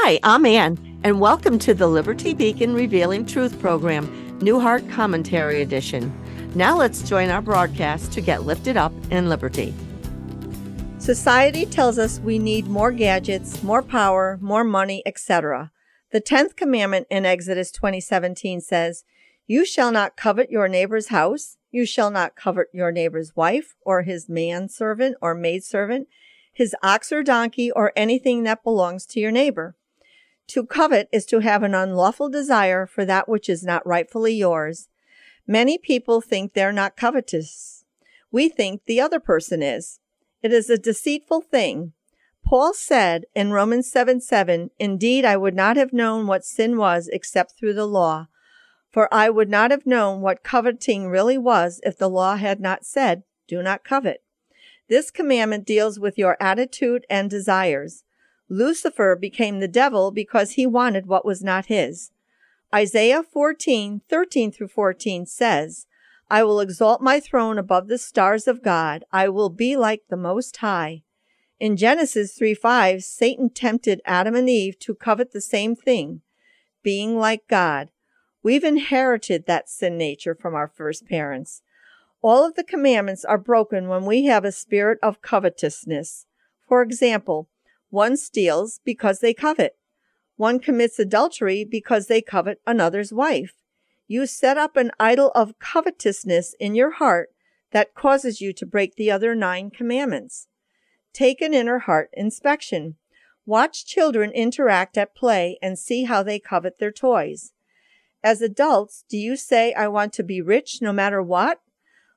Hi, I'm Ann, and welcome to the Liberty Beacon Revealing Truth Program, New Heart Commentary Edition. Now let's join our broadcast to get lifted up in liberty. Society tells us we need more gadgets, more power, more money, etc. The 10th commandment in Exodus 20:17 says, "You shall not covet your neighbor's house, you shall not covet your neighbor's wife, or his manservant or maidservant, his ox or donkey, or anything that belongs to your neighbor." To covet is to have an unlawful desire for that which is not rightfully yours. Many people think they're not covetous. We think the other person is. It is a deceitful thing. Paul said in Romans 7:7, "Indeed, I would not have known what sin was except through the law, for I would not have known what coveting really was if the law had not said, 'Do not covet.'" This commandment deals with your attitude and desires. Lucifer became the devil because he wanted what was not his. Isaiah 14:13-14 says, "I will exalt my throne above the stars of God. I will be like the Most High." In Genesis 3:5, Satan tempted Adam and Eve to covet the same thing, being like God. We've inherited that sin nature from our first parents. All of the commandments are broken when we have a spirit of covetousness. For example, one steals because they covet. One commits adultery because they covet another's wife. You set up an idol of covetousness in your heart that causes you to break the other 9 commandments. Take an inner heart inspection. Watch children interact at play and see how they covet their toys. As adults, do you say, "I want to be rich no matter what"?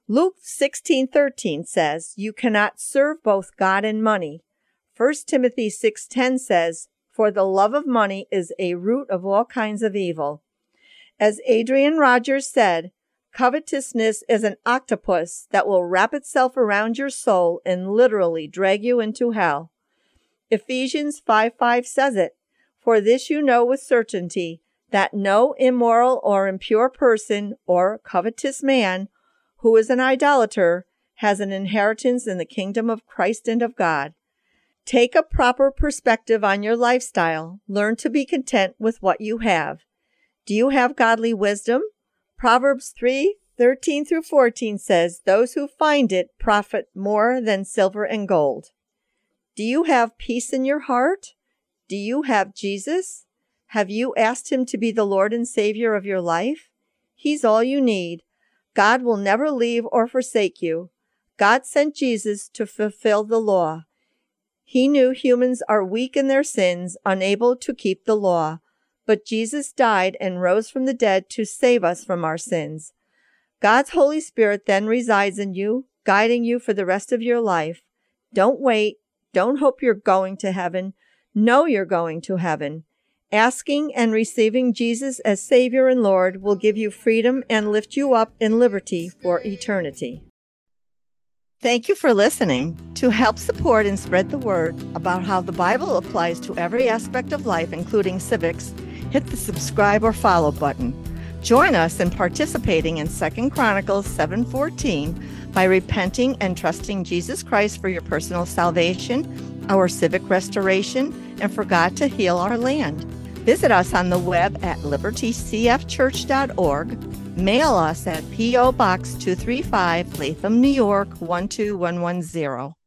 Luke 16:13 says, "You cannot serve both God and money." First Timothy 6:10 says, "For the love of money is a root of all kinds of evil." As Adrian Rogers said, covetousness is an octopus that will wrap itself around your soul and literally drag you into hell. Ephesians 5:5 says it, "For this you know with certainty, that no immoral or impure person or covetous man who is an idolater has an inheritance in the kingdom of Christ and of God." Take a proper perspective on your lifestyle. Learn to be content with what you have. Do you have godly wisdom? Proverbs 3:13-14 says, "Those who find it profit more than silver and gold." Do you have peace in your heart? Do you have Jesus? Have you asked him to be the Lord and Savior of your life? He's all you need. God will never leave or forsake you. God sent Jesus to fulfill the law. He knew humans are weak in their sins, unable to keep the law, but Jesus died and rose from the dead to save us from our sins. God's Holy Spirit then resides in you, guiding you for the rest of your life. Don't wait. Don't hope you're going to heaven. Know you're going to heaven. Asking and receiving Jesus as Savior and Lord will give you freedom and lift you up in liberty for eternity. Thank you for listening. To help support and spread the word about how the Bible applies to every aspect of life, including civics, hit the subscribe or follow button. Join us in participating in 2 Chronicles 7:14 by repenting and trusting Jesus Christ for your personal salvation, our civic restoration, and for God to heal our land. Visit us on the web at libertycfchurch.org. Mail us at P.O. Box 235, Platham, New York, 12110.